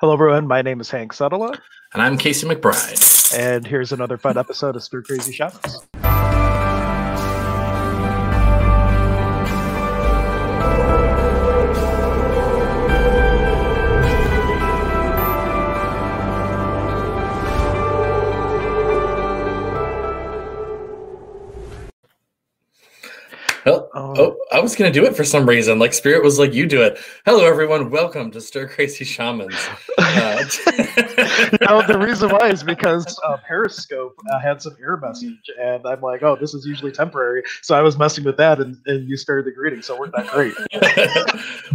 Hello, everyone. My name is Hank Suttler. And I'm Casey McBride. And here's another fun episode of Stir Crazy Shamans. Oh, I was going to do it for some reason. Like, Spirit was like, you do it. Hello, everyone. Welcome to Stir Crazy Shamans. No, the reason why is because Periscope had some error message, and I'm like, oh, this is usually temporary. So I was messing with that, and you started the greeting, so it worked out great.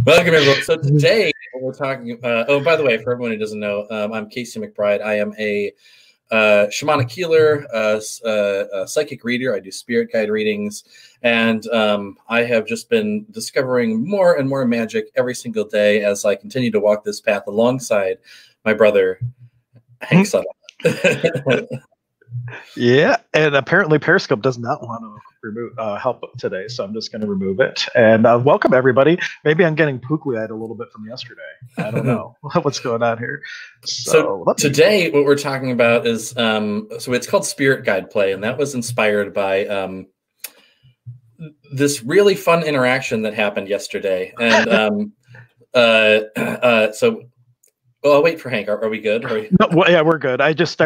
Welcome, everyone. So today we're talking oh, by the way, for everyone who doesn't know, I'm Casey McBride. I am a shamanic healer, a psychic reader. I do spirit guide readings, and I have just been discovering more and more magic every single day as I continue to walk this path alongside my brother Hank Suttler. Yeah, and apparently Periscope does not want to remove help today, so I'm just going to remove it. And welcome, everybody. Maybe I'm getting pukui-eyed a little bit from yesterday. I don't know what's going on here. So today what we're talking about is, so it's called Spirit Guide Play, and that was inspired by this really fun interaction that happened yesterday. And so... Well, I'll wait for Hank. Are we good? No, well, yeah, we're good. I switched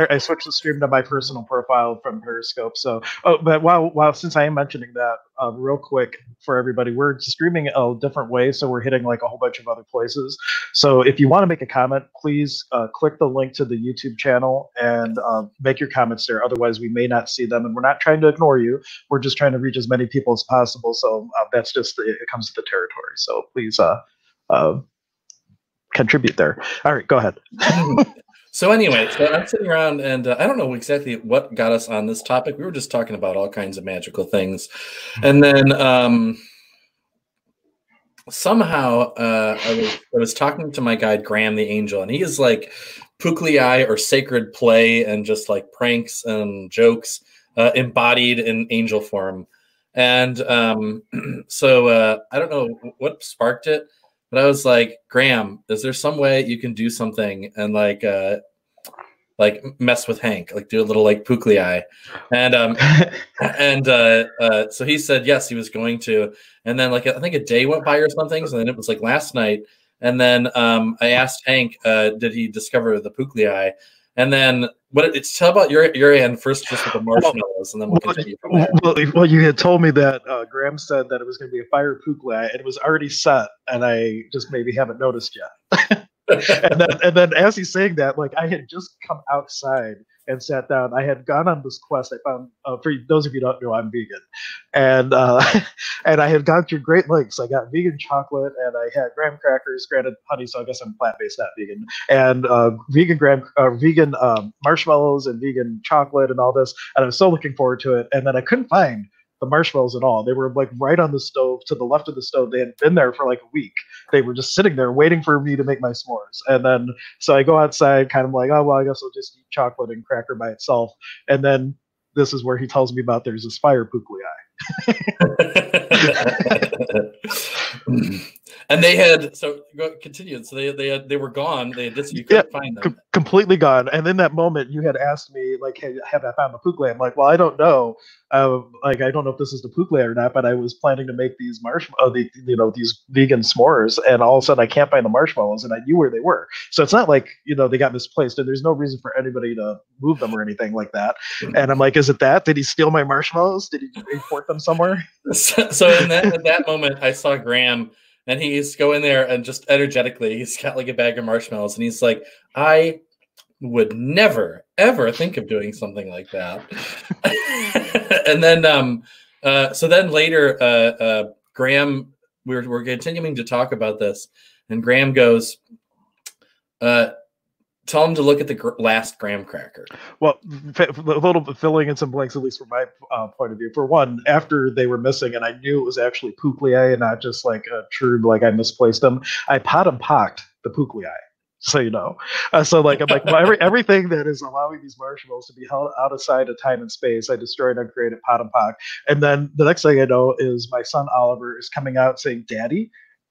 the stream to my personal profile from Periscope. So, oh, but while since I am mentioning that, real quick for everybody, we're streaming a different way, so we're hitting like a whole bunch of other places. So, if you want to make a comment, please click the link to the YouTube channel and make your comments there. Otherwise, we may not see them, and we're not trying to ignore you. We're just trying to reach as many people as possible. So that's just it comes with the territory. So please. Contribute there. All right, go ahead. So anyway, so I'm sitting around, and I don't know exactly what got us on this topic. We were just talking about all kinds of magical things, and then somehow I was talking to my guide Graham the Angel, and he is like pukui-eye or sacred play and just like pranks and jokes embodied in angel form. And so I don't know what sparked it, but I was like, Graham, is there some way you can do something and like mess with Hank, like do a little like pukui-eye? And so he said yes, he was going to. And then like I think a day went by or something, so then it was like last night. And then I asked Hank, did he discover the pukui-eye? And then tell about your end first, just with the marshmallows, and then we'll continue from there. Well, you had told me that Graham said that it was going to be a fire pukui-eye, and it was already set, and I just maybe haven't noticed yet. and then as he's saying that, like I had just come outside and sat down. I had gone on this quest. I found, for those of you who don't know, I'm vegan, and I had gone through Great Lakes. I got vegan chocolate, and I had graham crackers, granted honey, so I guess I'm plant-based, not vegan, and vegan marshmallows and vegan chocolate and all this, and I was so looking forward to it. And then I couldn't find the marshmallows at all. They were like right on the stove, to the left of the stove. They had been there for like a week. They were just sitting there waiting for me to make my s'mores. And then, so I go outside kind of like, oh, well, I guess I'll just eat chocolate and cracker by itself. And then this is where he tells me about there's this fire pukui-eye. And they had, so continued. So they were gone. They had just, you couldn't find them. Completely gone. And in that moment, you had asked me, like, hey, have I found the pukui? I'm like, well, I don't know. Like, I don't know if this is the pukui or not, but I was planning to make these these vegan s'mores, and all of a sudden I can't find the marshmallows, and I knew where they were. So it's not like, you know, they got misplaced, and there's no reason for anybody to move them or anything like that. And I'm like, is it that? Did he steal my marshmallows? Did he import them somewhere? So in that moment, I saw Graham. And he's going there, and just energetically, he's got like a bag of marshmallows, and he's like, I would never, ever think of doing something like that. And then, so then later, Graham, we're continuing to talk about this, and Graham goes, tell him to look at the last graham cracker. Well, a little bit filling in some blanks, at least from my point of view. For one, after they were missing, and I knew it was actually pukui-eye and not just like a true, like I misplaced them, I pot-and-pocked the pukui-eye. So, you know, so like, I'm like, well, everything that is allowing these marshmallows to be held outside of time and space, I destroyed and created pot-and-pock. And then the next thing I know is my son, Oliver, is coming out saying, Daddy,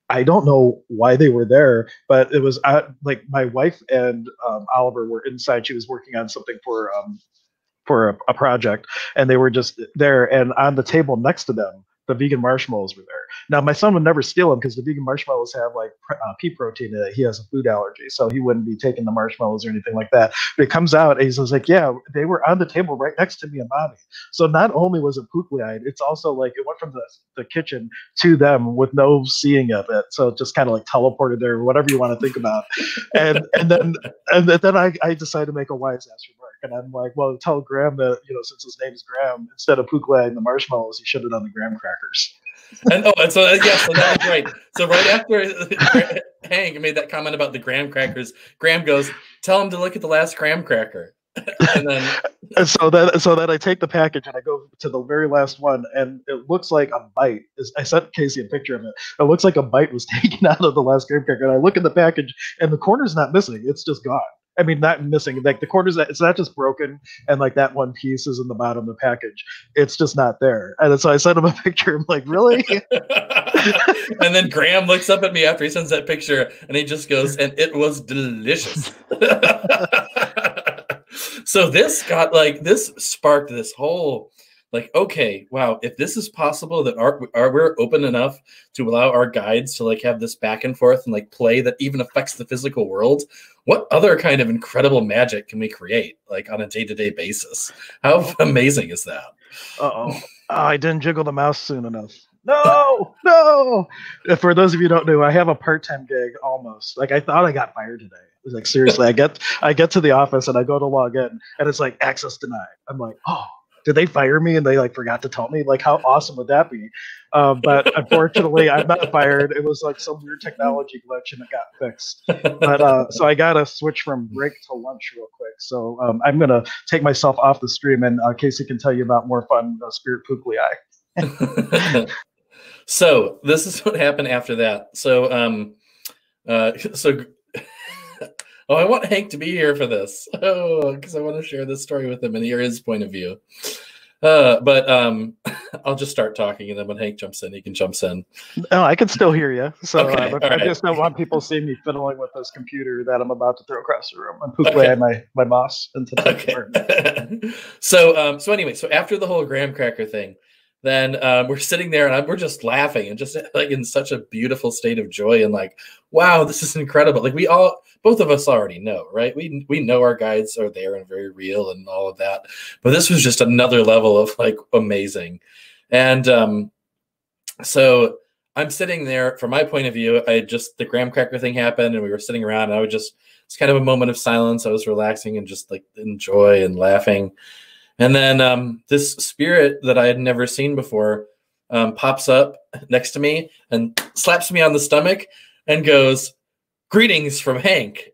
I don't know why they were there, but it was like my wife and Oliver were inside. She was working on something for a project, and they were just there. And on the table next to them, the vegan marshmallows were there. Now, my son would never steal them because the vegan marshmallows have like pea protein in it. He has a food allergy, so he wouldn't be taking the marshmallows or anything like that. But it comes out, and he's like, yeah, they were on the table right next to me and mommy. So not only was it pookly-eyed, it's also like it went from the kitchen to them with no seeing of it. So it just kind of like teleported there, whatever you want to think about. And then I decided to make a wise-ass remark. And I'm like, well, tell Graham that, you know, since his name is Graham, instead of pookly-eyed and the marshmallows, he should have done the graham crackers. So that was right. So right after Hank made that comment about the graham crackers, Graham goes, "Tell him to look at the last graham cracker." And so I take the package and I go to the very last one, and it looks like a bite. I sent Casey a picture of it. It looks like a bite was taken out of the last graham cracker. And I look at the package, and the corner's not missing; it's just gone. I mean, not missing, like the corners, it's not just broken and like that one piece is in the bottom of the package. It's just not there. And so I sent him a picture. I'm like, really? And then Graham looks up at me after he sends that picture and he just goes, "And it was delicious." So this got like, this sparked this whole like, okay, wow, if this is possible that we're open enough to allow our guides to like have this back and forth and like play that even affects the physical world, what other kind of incredible magic can we create like on a day-to-day basis? How amazing is that? Uh-oh. I didn't jiggle the mouse soon enough. No. For those of you who don't know, I have a part-time gig almost. Like I thought I got fired today. It was like, seriously, I get to the office and I go to log in and it's like access denied. I'm like, oh. Did they fire me and they like forgot to tell me? Like, how awesome would that be? But unfortunately, I'm not fired. It was like some weird technology glitch and it got fixed. But so I got to switch from break to lunch real quick. So I'm going to take myself off the stream, and Casey can tell you about more fun spirit pookly eye. So this is what happened after that. So, oh, I want Hank to be here for this. Oh, because I want to share this story with him and hear his point of view. But I'll just start talking, and then when Hank jumps in, he can jump in. No, I can still hear you. So okay, I just don't want people seeing me fiddling with this computer that I'm about to throw across the room. I'm pookly-eyed my boss into the department. So anyway, so after the whole graham cracker thing, then we're sitting there and we're just laughing and just like in such a beautiful state of joy and like, wow, this is incredible. Like we all, both of us already know, right? We know our guides are there and very real and all of that, but this was just another level of like amazing. And so I'm sitting there from my point of view, the graham cracker thing happened and we were sitting around and it's kind of a moment of silence. I was relaxing and just like enjoy and laughing. And then this spirit that I had never seen before pops up next to me and slaps me on the stomach and goes, "Greetings from Hank."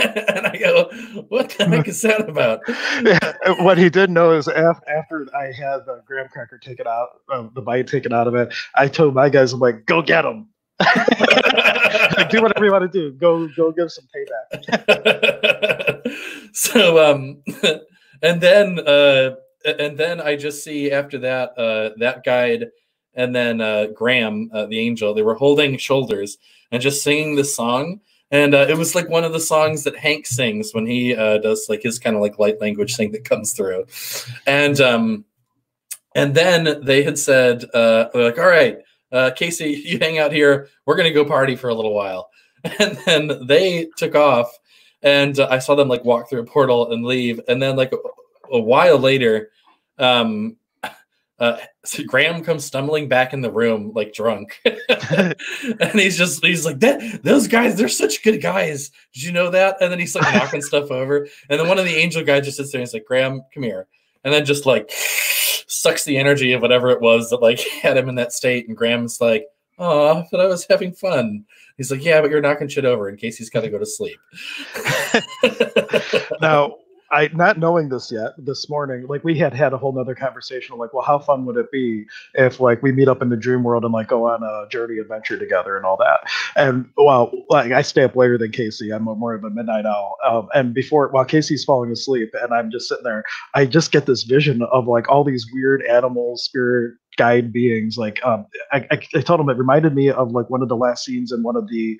And I go, "What the heck is that about?" Yeah, what he didn't know is after I had the graham cracker taken out, the bite taken out of it, I told my guys, I'm like, "Go get him." Like, do whatever you want to do. Go give some payback. And then I just see after that, that guide and then Graham, the angel, they were holding shoulders and just singing this song. And it was like one of the songs that Hank sings when he does like his kind of like light language thing that comes through. And then they had said, they're like, "All right, Casey, you hang out here. We're going to go party for a little while." And then they took off. And I saw them like walk through a portal and leave. And then like a while later, Graham comes stumbling back in the room, like drunk. And he's like, those guys, they're such good guys. Did you know that? And then he's like knocking stuff over. And then one of the angel guys just sits there and he's like, "Graham, come here." And then just like sucks the energy of whatever it was that like had him in that state. And Graham's like, "Oh, but I was having fun." He's like, "Yeah, but you're knocking shit over in case he's got to go to sleep." Now, not knowing this yet, this morning, like we had a whole nother conversation, like, well, how fun would it be if like we meet up in the dream world and like go on a journey adventure together and all that? And well, like I stay up later than Casey. I'm more of a midnight owl. And while Casey's falling asleep and I'm just sitting there, I just get this vision of like all these weird animals, spirit guide beings. Like I told him it reminded me of like one of the last scenes in one of the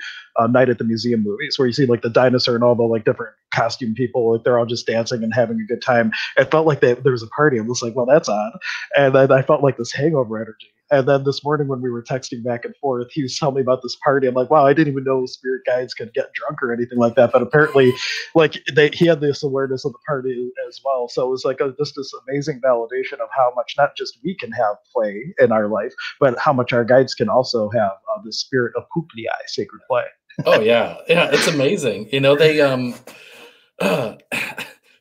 Night at the Museum movies where you see like the dinosaur and all the like different costume people, like they're all just dancing and having a good time. It felt like there was a party. I'm just like, well, that's odd. And then I felt like this hangover energy. And then this morning when we were texting back and forth, he was telling me about this party. I'm like, wow, I didn't even know spirit guides could get drunk or anything like that. But apparently, like he had this awareness of the party as well. So it was like just this amazing validation of how much not just we can have play in our life, but how much our guides can also have the spirit of Pupli'i, sacred play. Oh yeah, yeah, it's amazing. You know, they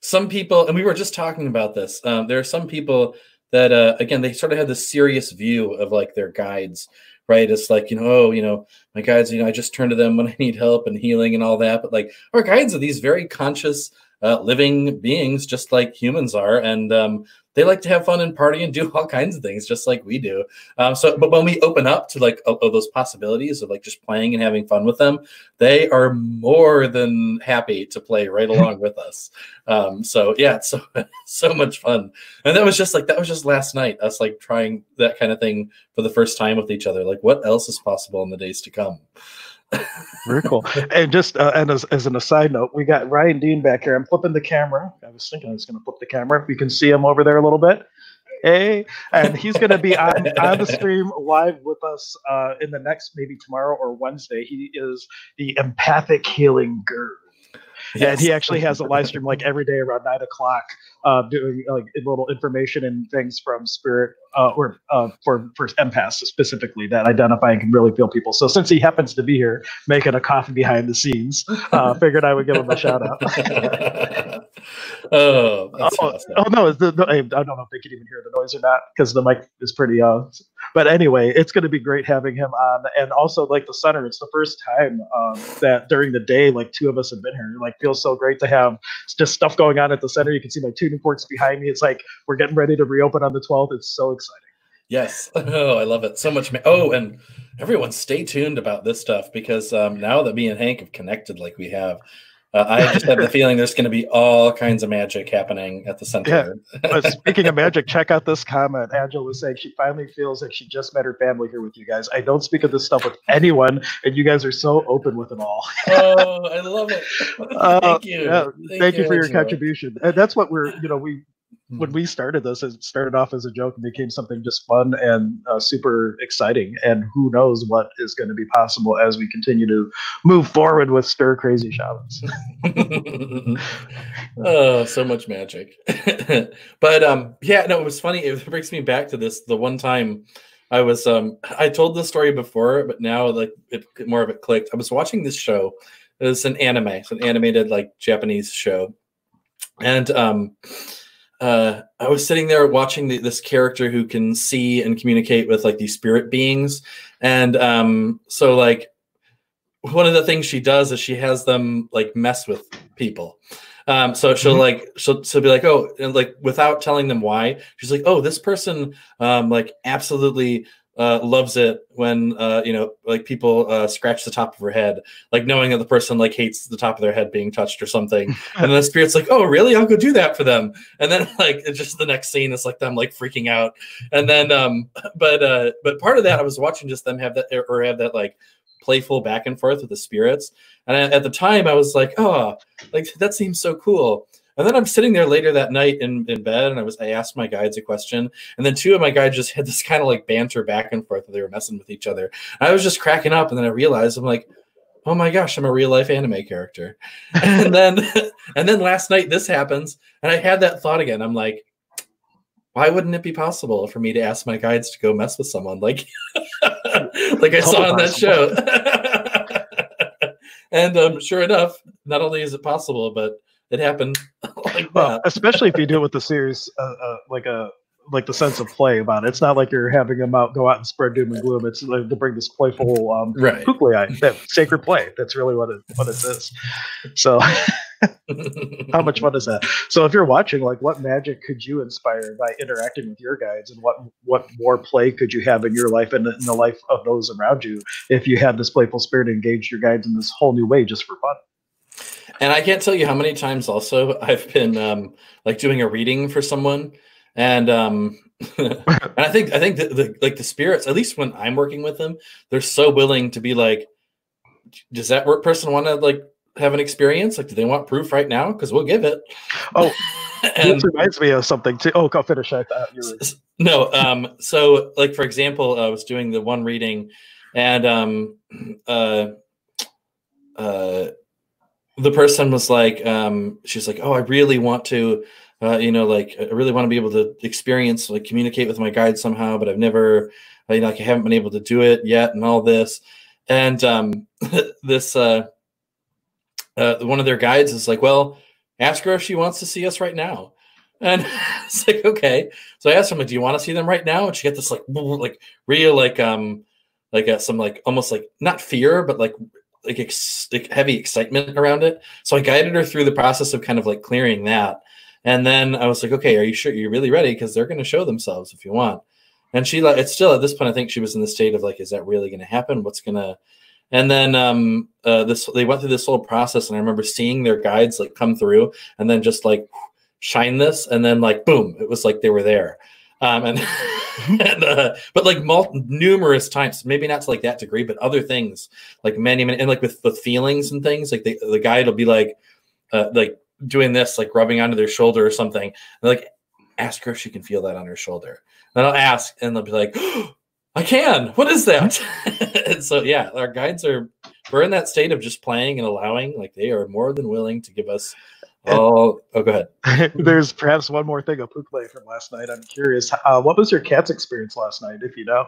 some people, and we were just talking about this. There are some people that again, they sort of had this serious view of like their guides, right? It's like, you know, oh, you know, my guides, you know, I just turn to them when I need help and healing and all that. But like our guides are these very conscious living beings, just like humans are, and they like to have fun and party and do all kinds of things, just like we do. So, but when we open up to like those possibilities of like just playing and having fun with them, they are more than happy to play right along with us. So yeah, it's so much fun. And that was just last night, us like trying that kind of thing for the first time with each other. Like, what else is possible in the days to come? Very cool. And just and as an aside note, we got Ryan Dean back here. I'm flipping the camera. I was thinking I was going to flip the camera. You can see him over there a little bit. Hey, and he's going to be on the stream live with us in the next, maybe tomorrow or Wednesday. He is the Empathic Healing Guru. Yes. And he actually has a live stream like every day around 9 o'clock, doing like little information and things from spirit for empaths specifically that identify and can really feel people. So since he happens to be here making a coffee behind the scenes, figured I would give him a shout out. Oh, awesome. Oh no, I don't know if they can even hear the noise or not because the mic is pretty. But anyway, it's going to be great having him on, and also like the center. It's the first time that during the day, like two of us have been here. Like, feels so great to have just stuff going on at the center. You can see my tuning forks behind me. It's like we're getting ready to reopen on the 12th. It's so exciting. Yes. Oh, I love it so much. Oh, and everyone stay tuned about this stuff because now that me and Hank have connected like we have, I just have the feeling there's going to be all kinds of magic happening at the center. Yeah. Speaking of magic, check out this comment. Angela was saying she finally feels like she just met her family here with you guys. I don't speak of this stuff with anyone, and you guys are so open with it all. Oh, I love it. Thank you. Yeah, thank you for your contribution. And that's what we're, you know, when we started this, it started off as a joke and became something just fun and super exciting. And who knows what is going to be possible as we continue to move forward with Stir Crazy Shamans. Oh, so much magic. But yeah, no, it was funny. It brings me back to this. The one time I was, I told this story before, but now like more of it clicked. I was watching this show. It was an anime. It's an animated like Japanese show. And, I was sitting there watching this character who can see and communicate with like these spirit beings. And so like one of the things she does is she has them like mess with people. So she'll like, she'll be like, oh, and like without telling them why, she's like, oh, this person like absolutely loves it when, you know, like people scratch the top of her head, like knowing that the person like hates the top of their head being touched or something. And then the spirit's like, oh, really? I'll go do that for them. And then like, it's just the next scene is like them like freaking out. And then, but part of that, I was watching just them have that or have that like playful back and forth with the spirits. And at the time I was like, oh, like that seems so cool. And then I'm sitting there later that night in bed, and I asked my guides a question, and then two of my guides just had this kind of like banter back and forth. They were messing with each other. I was just cracking up, and then I realized I'm like, oh my gosh, I'm a real life anime character. And then last night this happens, and I had that thought again. I'm like, why wouldn't it be possible for me to ask my guides to go mess with someone like like I saw on that show? And sure enough, not only is it possible, but it happened like that. Especially if you do it with the serious, like the sense of play about it. It's not like you're having them out, go out and spread doom and gloom. It's like to bring this playful Pupli'i, that sacred play. That's really what it is. So how much fun is that? So if you're watching, like what magic could you inspire by interacting with your guides, and what more play could you have in your life and in the life of those around you if you had this playful spirit, engage your guides in this whole new way just for fun? And I can't tell you how many times also I've been like doing a reading for someone, And and I think the like the spirits, at least when I'm working with them, they're so willing to be like, does that work person want to like have an experience? Like, do they want proof right now? Because we'll give it. Oh, and, this reminds me of something too. Oh, go finish that. No. So like, for example, I was doing the one reading and the person was like, she's like, oh, I really want to, you know, like I really want to be able to experience, like communicate with my guide somehow, but I've never, you know, like I haven't been able to do it yet and all this. And this, one of their guides is like, well, ask her if she wants to see us right now. And it's like, okay. So I asked him, like, do you want to see them right now? And she got this like real, like some like almost like not fear, but like heavy excitement around it. So I guided her through the process of kind of like clearing that. And then I was like, okay, are you sure you're really ready? Because they're going to show themselves if you want. And she like, it's still at this point, I think she was in the state of like, is that really going to happen? What's going to, and then they went through this whole process. And I remember seeing their guides like come through and then just like shine this. And then like, boom, it was like, they were there. But like numerous times, maybe not to like that degree, but other things like many, and like with feelings and things like the guide will be like doing this, like rubbing onto their shoulder or something. And like, ask her if she can feel that on her shoulder. And I'll ask and they'll be like, oh, I can, what is that? And so, yeah, our guides are, we're in that state of just playing and allowing, like they are more than willing to give us all. Oh, go ahead. There's perhaps one more thing, a Pukle from last night. I'm curious, what was your cat's experience last night? If you know,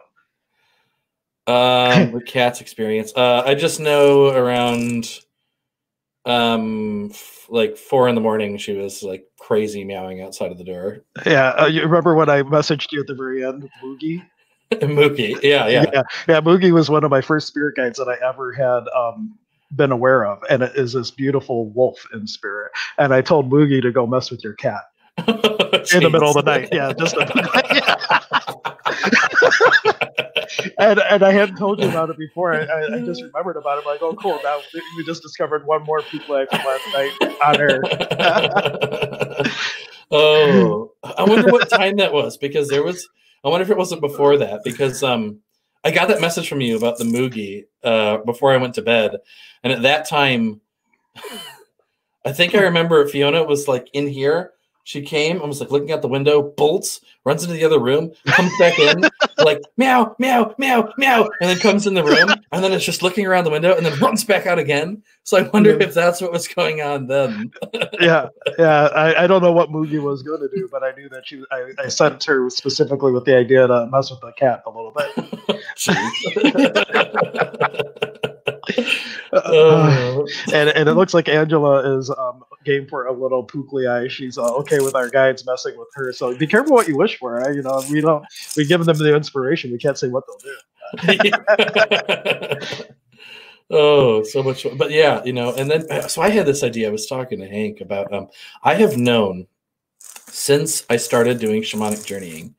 the cat's experience, I just know around, like 4 in the morning, she was like crazy meowing outside of the door. Yeah. You remember when I messaged you at the very end, Moogie? Moogie. Yeah. Moogie was one of my first spirit guides that I ever had, been aware of, and it is this beautiful wolf in spirit, and I told Moogie to go mess with your cat in the middle of the night. Yeah, just and I hadn't told you about it before. I just remembered about it. I'm like, oh cool, now we just discovered one more Pukle from last night on air. Oh, I wonder what time that was, because there was, I wonder if it wasn't before that, because I got that message from you about the Moogie before I went to bed. And at that time, I think I remember Fiona was like in here. She came, I was like looking out the window, bolts, runs into the other room, comes back in, like meow, meow, meow, meow, and then comes in the room. And then it's just looking around the window and then runs back out again. So I wonder if that's what was going on then. Yeah. I don't know what Moogie was going to do, but I knew that I sent her specifically with the idea to mess with the cat a little bit. And it looks like Angela is game for a little Pukli eye. She's okay with our guides messing with her. So be careful what you wish for. Right? You know, we give them the inspiration. We can't say what they'll do. Oh, so much fun. But yeah, you know, and then so I had this idea. I was talking to Hank about I have known since I started doing shamanic journeying,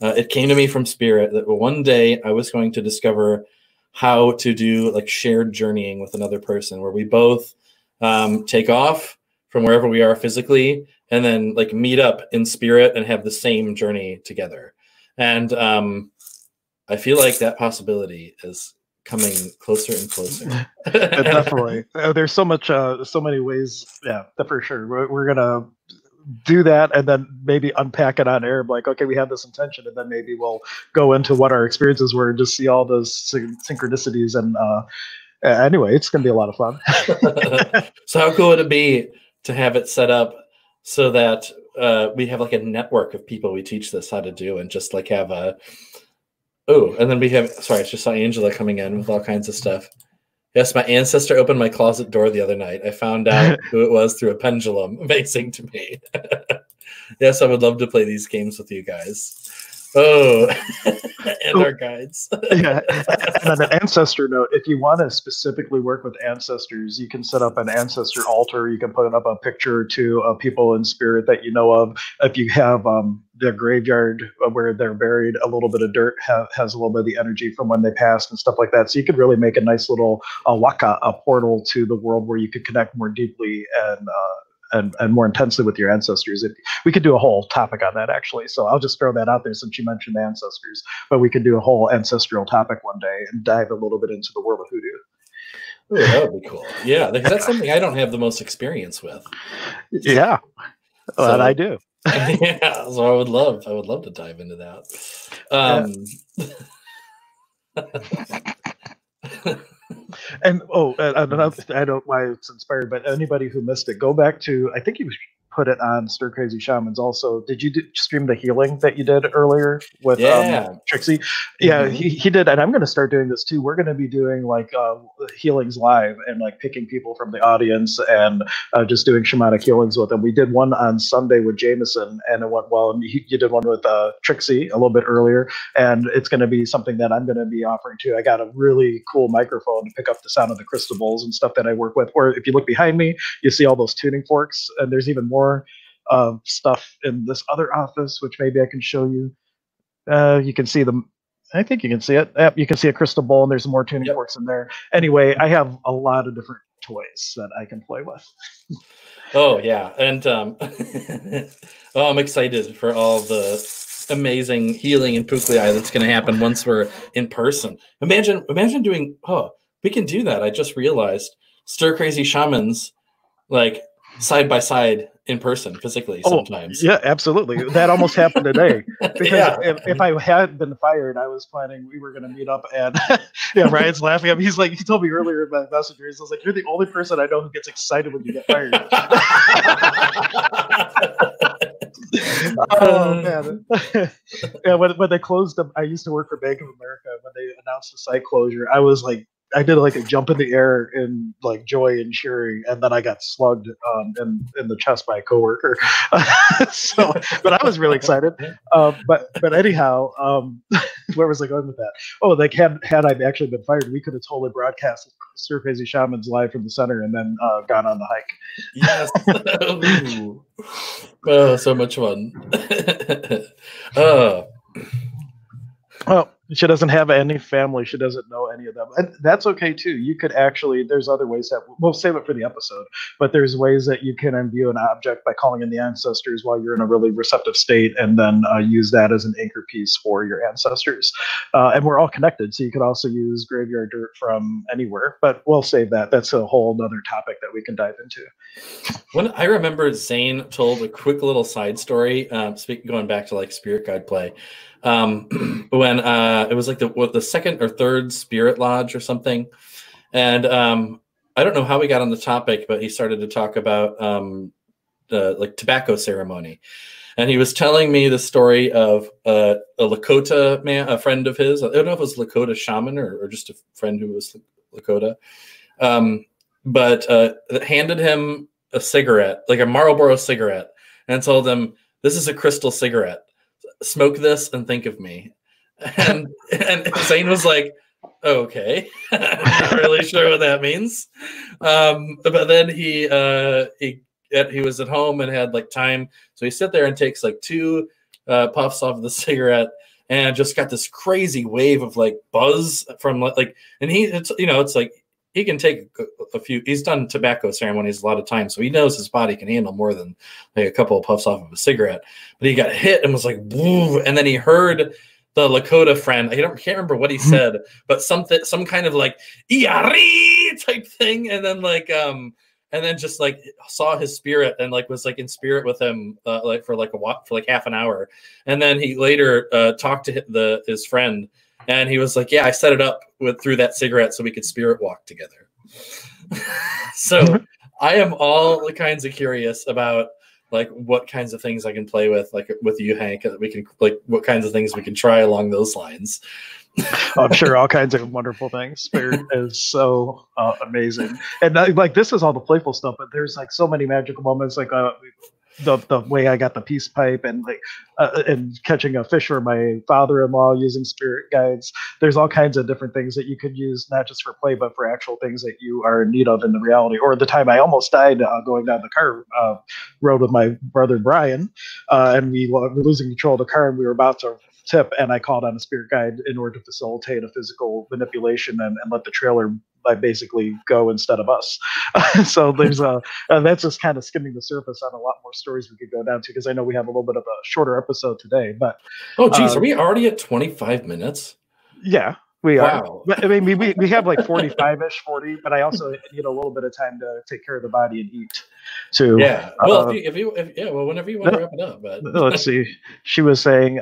it came to me from spirit that one day I was going to discover how to do like shared journeying with another person where we both take off from wherever we are physically and then like meet up in spirit and have the same journey together. And I feel like that possibility is coming closer and closer. Definitely. There's so much, so many ways. Yeah, for sure. We're going to do that and then maybe unpack it on air, like, okay, we have this intention, and then maybe we'll go into what our experiences were and just see all those synchronicities. And anyway, it's going to be a lot of fun. So how cool would it be to have it set up so that we have like a network of people we teach this how to do, and just like have a, oh, and then we have, sorry, I just saw Angela coming in with all kinds of stuff. Yes, my ancestor opened my closet door the other night. I found out who it was through a pendulum. Amazing to me. Yes, I would love to play these games with you guys. Oh, and our guides. Yeah. And on an ancestor note, if you want to specifically work with ancestors, you can set up an ancestor altar. You can put up a picture or two of people in spirit that you know of. If you have their graveyard where they're buried, a little bit of dirt has a little bit of the energy from when they passed and stuff like that. So you could really make a nice little waka, a portal to the world where you could connect more deeply and and more intensely with your ancestors. We could do a whole topic on that, actually. So I'll just throw that out there since you mentioned the ancestors. But we could do a whole ancestral topic one day and dive a little bit into the world of hoodoo. Ooh, that would be cool. Yeah, because that's something I don't have the most experience with. Yeah, well, so, I do. Yeah, so I would love to dive into that. And I don't know why it's inspired, but anybody who missed it, go back to, I think you put it on Stir Crazy Shamans also. Did you stream the healing that you did earlier with Trixie? Yeah, mm-hmm. he did, and I'm going to start doing this too. We're going to be doing like healings live and like picking people from the audience and just doing shamanic healings with them. We did one on Sunday with Jameson, and it went well, and you did one with Trixie a little bit earlier, and it's going to be something that I'm going to be offering too. I got a really cool microphone to pick up the sound of the crystal bowls and stuff that I work with, or if you look behind me, you see all those tuning forks, and there's even more stuff in this other office, which maybe I can show you. You can see them. I think you can see it. Yep, you can see a crystal bowl, and there's more tuning forks in there. Anyway, I have a lot of different toys that I can play with. Oh, yeah. And oh, I'm excited for all the amazing healing in Pukli Island that's going to happen once we're in person. Imagine doing, oh, we can do that. I just realized Stir Crazy Shamans, like, side by side in person physically sometimes. Yeah, absolutely. That almost happened today. Because if I had been fired, I was planning we were going to meet up, and yeah, Ryan's laughing at me. He's like, he told me earlier in my messages, I was like, you're the only person I know who gets excited when you get fired. Oh man. Yeah, when they closed them, I used to work for Bank of America. When they announced the site closure, I did a jump in the air in like joy and cheering, and then I got slugged in the chest by a coworker. So, but I was really excited. But anyhow, where was I going with that? Oh, like had I actually been fired, we could have totally broadcast Stir Crazy Shamans live from the center and then gone on the hike. Yes. Oh, so much fun. Oh. Well, she doesn't have any family. She doesn't know any of them. And that's okay, too. You could actually, there's other ways that, we'll save it for the episode, but there's ways that you can imbue an object by calling in the ancestors while you're in a really receptive state, and then use that as an anchor piece for your ancestors. And we're all connected, so you could also use graveyard dirt from anywhere, but we'll save that. That's a whole other topic that we can dive into. When I remember Zane told a quick little side story, going back to like spirit guide play, when it was like the second or third spirit lodge or something, and I don't know how we got on the topic, but he started to talk about the like tobacco ceremony, and he was telling me the story of a Lakota man, a friend of his. I don't know if it was Lakota shaman or just a friend who was Lakota, but handed him a cigarette, like a Marlboro cigarette, and told him, "This is a crystal cigarette. Smoke this and think of me." And Zane was like, okay, I'm not really sure what that means. But then he was at home and had like time. So he sat there and takes like two puffs off of the cigarette, and just got this crazy wave of like buzz from like, and it's like, he can take a few, he's done tobacco ceremonies a lot of times, so he knows his body can handle more than like a couple of puffs off of a cigarette. But he got hit and was like, woo, and then he heard the Lakota friend, I can't remember what he said, but something, some kind of like "Iari" type thing, and then like and then just like saw his spirit and like was like in spirit with him like for like a walk for like half an hour, and then he later talked to his friend. And he was like, "Yeah, I set it up through that cigarette so we could spirit walk together." So I am all kinds of curious about like what kinds of things I can play with, like with you, Hank, that we can like what kinds of things we can try along those lines. I'm sure all kinds of wonderful things. Spirit is so amazing, and like this is all the playful stuff, but there's like so many magical moments, like. The way I got the peace pipe and like and catching a fish for my father-in-law using spirit guides. There's all kinds of different things that you could use, not just for play, but for actual things that you are in need of in the reality. Or the time I almost died going down the car road with my brother Brian, and we were losing control of the car, and we were about to tip, and I called on a spirit guide in order to facilitate a physical manipulation and let the trailer I basically go instead of us. So there's a that's just kind of skimming the surface on a lot more stories we could go down to, because I know we have a little bit of a shorter episode today. But oh geez, are we already at 25 minutes? Yeah. We are. Wow. I mean, we have like 45-ish, 40, but I also need a little bit of time to take care of the body and eat, too. Yeah. Well, if whenever you want to wrap it up. But let's see. She was saying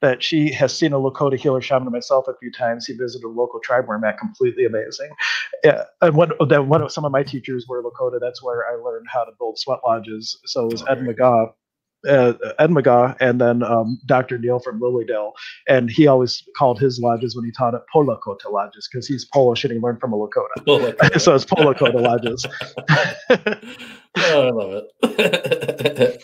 that she has seen a Lakota healer shaman myself a few times. He visited a local tribe where I'm at. Completely amazing. Yeah, and one of some of my teachers were Lakota. That's where I learned how to build sweat lodges. So it was Ed McGaa. Ed McGaa, and then Dr. Neil from Lilydale, and he always called his lodges when he taught at Polakota lodges, because he's Polish and he learned from a Lakota. So it's Polakota lodges. Oh, I love it.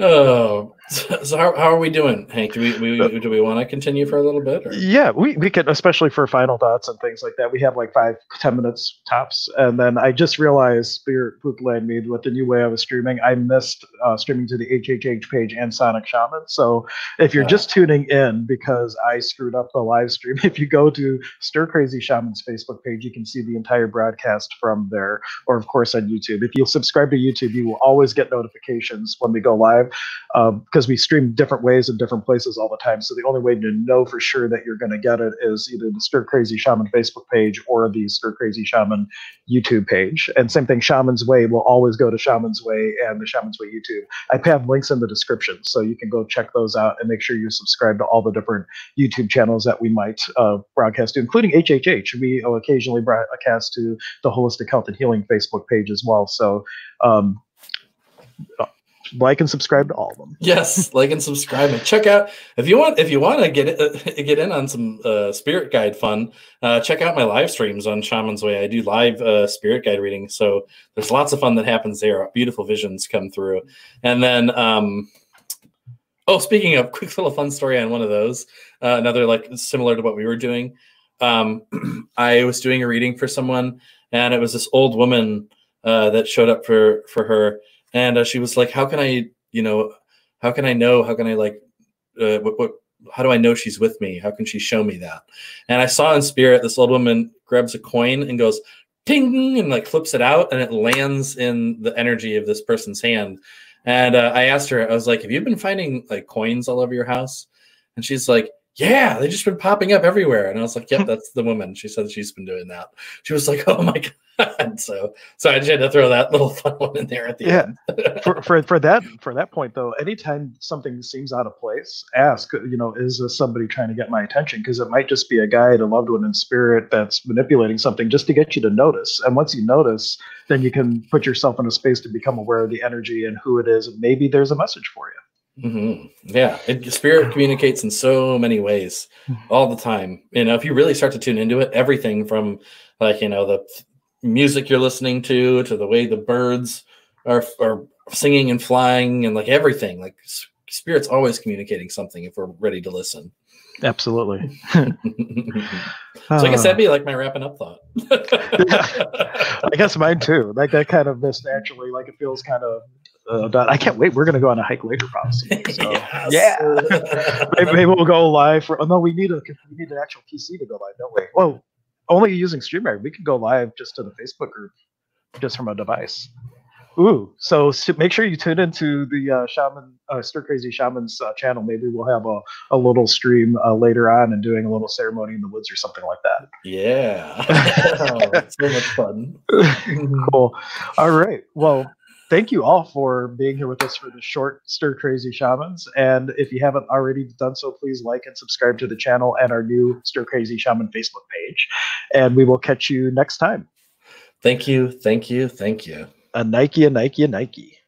Oh, so how are we doing, Hank? Do we want to continue for a little bit? Or? Yeah, we could, especially for final thoughts and things like that. We have like 5-10 minutes tops, and then I just realized, Spirit Pukla and me, with the new way I was streaming, I missed streaming to the HHH page and Sonic Shaman. So if you're just tuning in because I screwed up the live stream, if you go to Stir Crazy Shaman's Facebook page, you can see the entire broadcast from there, or of course on YouTube. If you subscribe to YouTube, you will always get notifications when we go live, because we stream different ways in different places all the time. So the only way to know for sure that you're going to get it is either the Stir Crazy Shaman Facebook page or the Stir Crazy Shaman YouTube page. And same thing, Shaman's Way will always go to Shaman's Way and the Shaman's Way YouTube. I have links in the description, so you can go check those out and make sure you subscribe to all the different YouTube channels that we might broadcast to, including HHH. We occasionally broadcast to the Holistic Health and Healing Facebook page as well. So like and subscribe to all of them. Yes, like and subscribe, and check out if you want to get in on some spirit guide fun. Check out my live streams on Shaman's Way. I do live spirit guide readings, so there's lots of fun that happens there. Beautiful visions come through, and then speaking of, quick little fun story on one of those. Another like similar to what we were doing. I was doing a reading for someone, and it was this old woman that showed up for her. And she was like, how do I know she's with me? How can she show me that? And I saw in spirit, this old woman grabs a coin and goes, ting, and like flips it out, and it lands in the energy of this person's hand. And I asked her, I was like, have you been finding like coins all over your house? And she's like, yeah, they've just been popping up everywhere. And I was like, yep, that's the woman. She said she's been doing that. She was like, oh my God. So I just had to throw that little fun one in there at the end. for that point though, anytime something seems out of place, ask, is this somebody trying to get my attention? Because it might just be a guide, a loved one in spirit that's manipulating something just to get you to notice. And once you notice, then you can put yourself in a space to become aware of the energy and who it is. And maybe there's a message for you. Mm-hmm. Yeah, spirit communicates in so many ways all the time. If you really start to tune into it, everything from like the music you're listening to the way the birds are singing and flying, and like everything, like spirit's always communicating something if we're ready to listen. Absolutely. So I guess that'd be like my wrapping up thought. I guess mine too. Like that kind of just naturally, like it feels kind of. I can't wait. We're going to go on a hike later, probably. So, yeah. Maybe we'll go live. We need an actual PC to go live, don't we? Well, only using StreamYard. We could go live just to the Facebook group, just from a device. Ooh. So make sure you tune into the Stir Crazy Shaman's channel. Maybe we'll have a little stream later on and doing a little ceremony in the woods or something like that. Yeah. It's so much fun. Cool. All right. Well, thank you all for being here with us for the short Stir Crazy Shamans. And if you haven't already done so, please like and subscribe to the channel and our new Stir Crazy Shaman Facebook page. And we will catch you next time. Thank you. Thank you. Thank you. A Nike, a Nike, a Nike.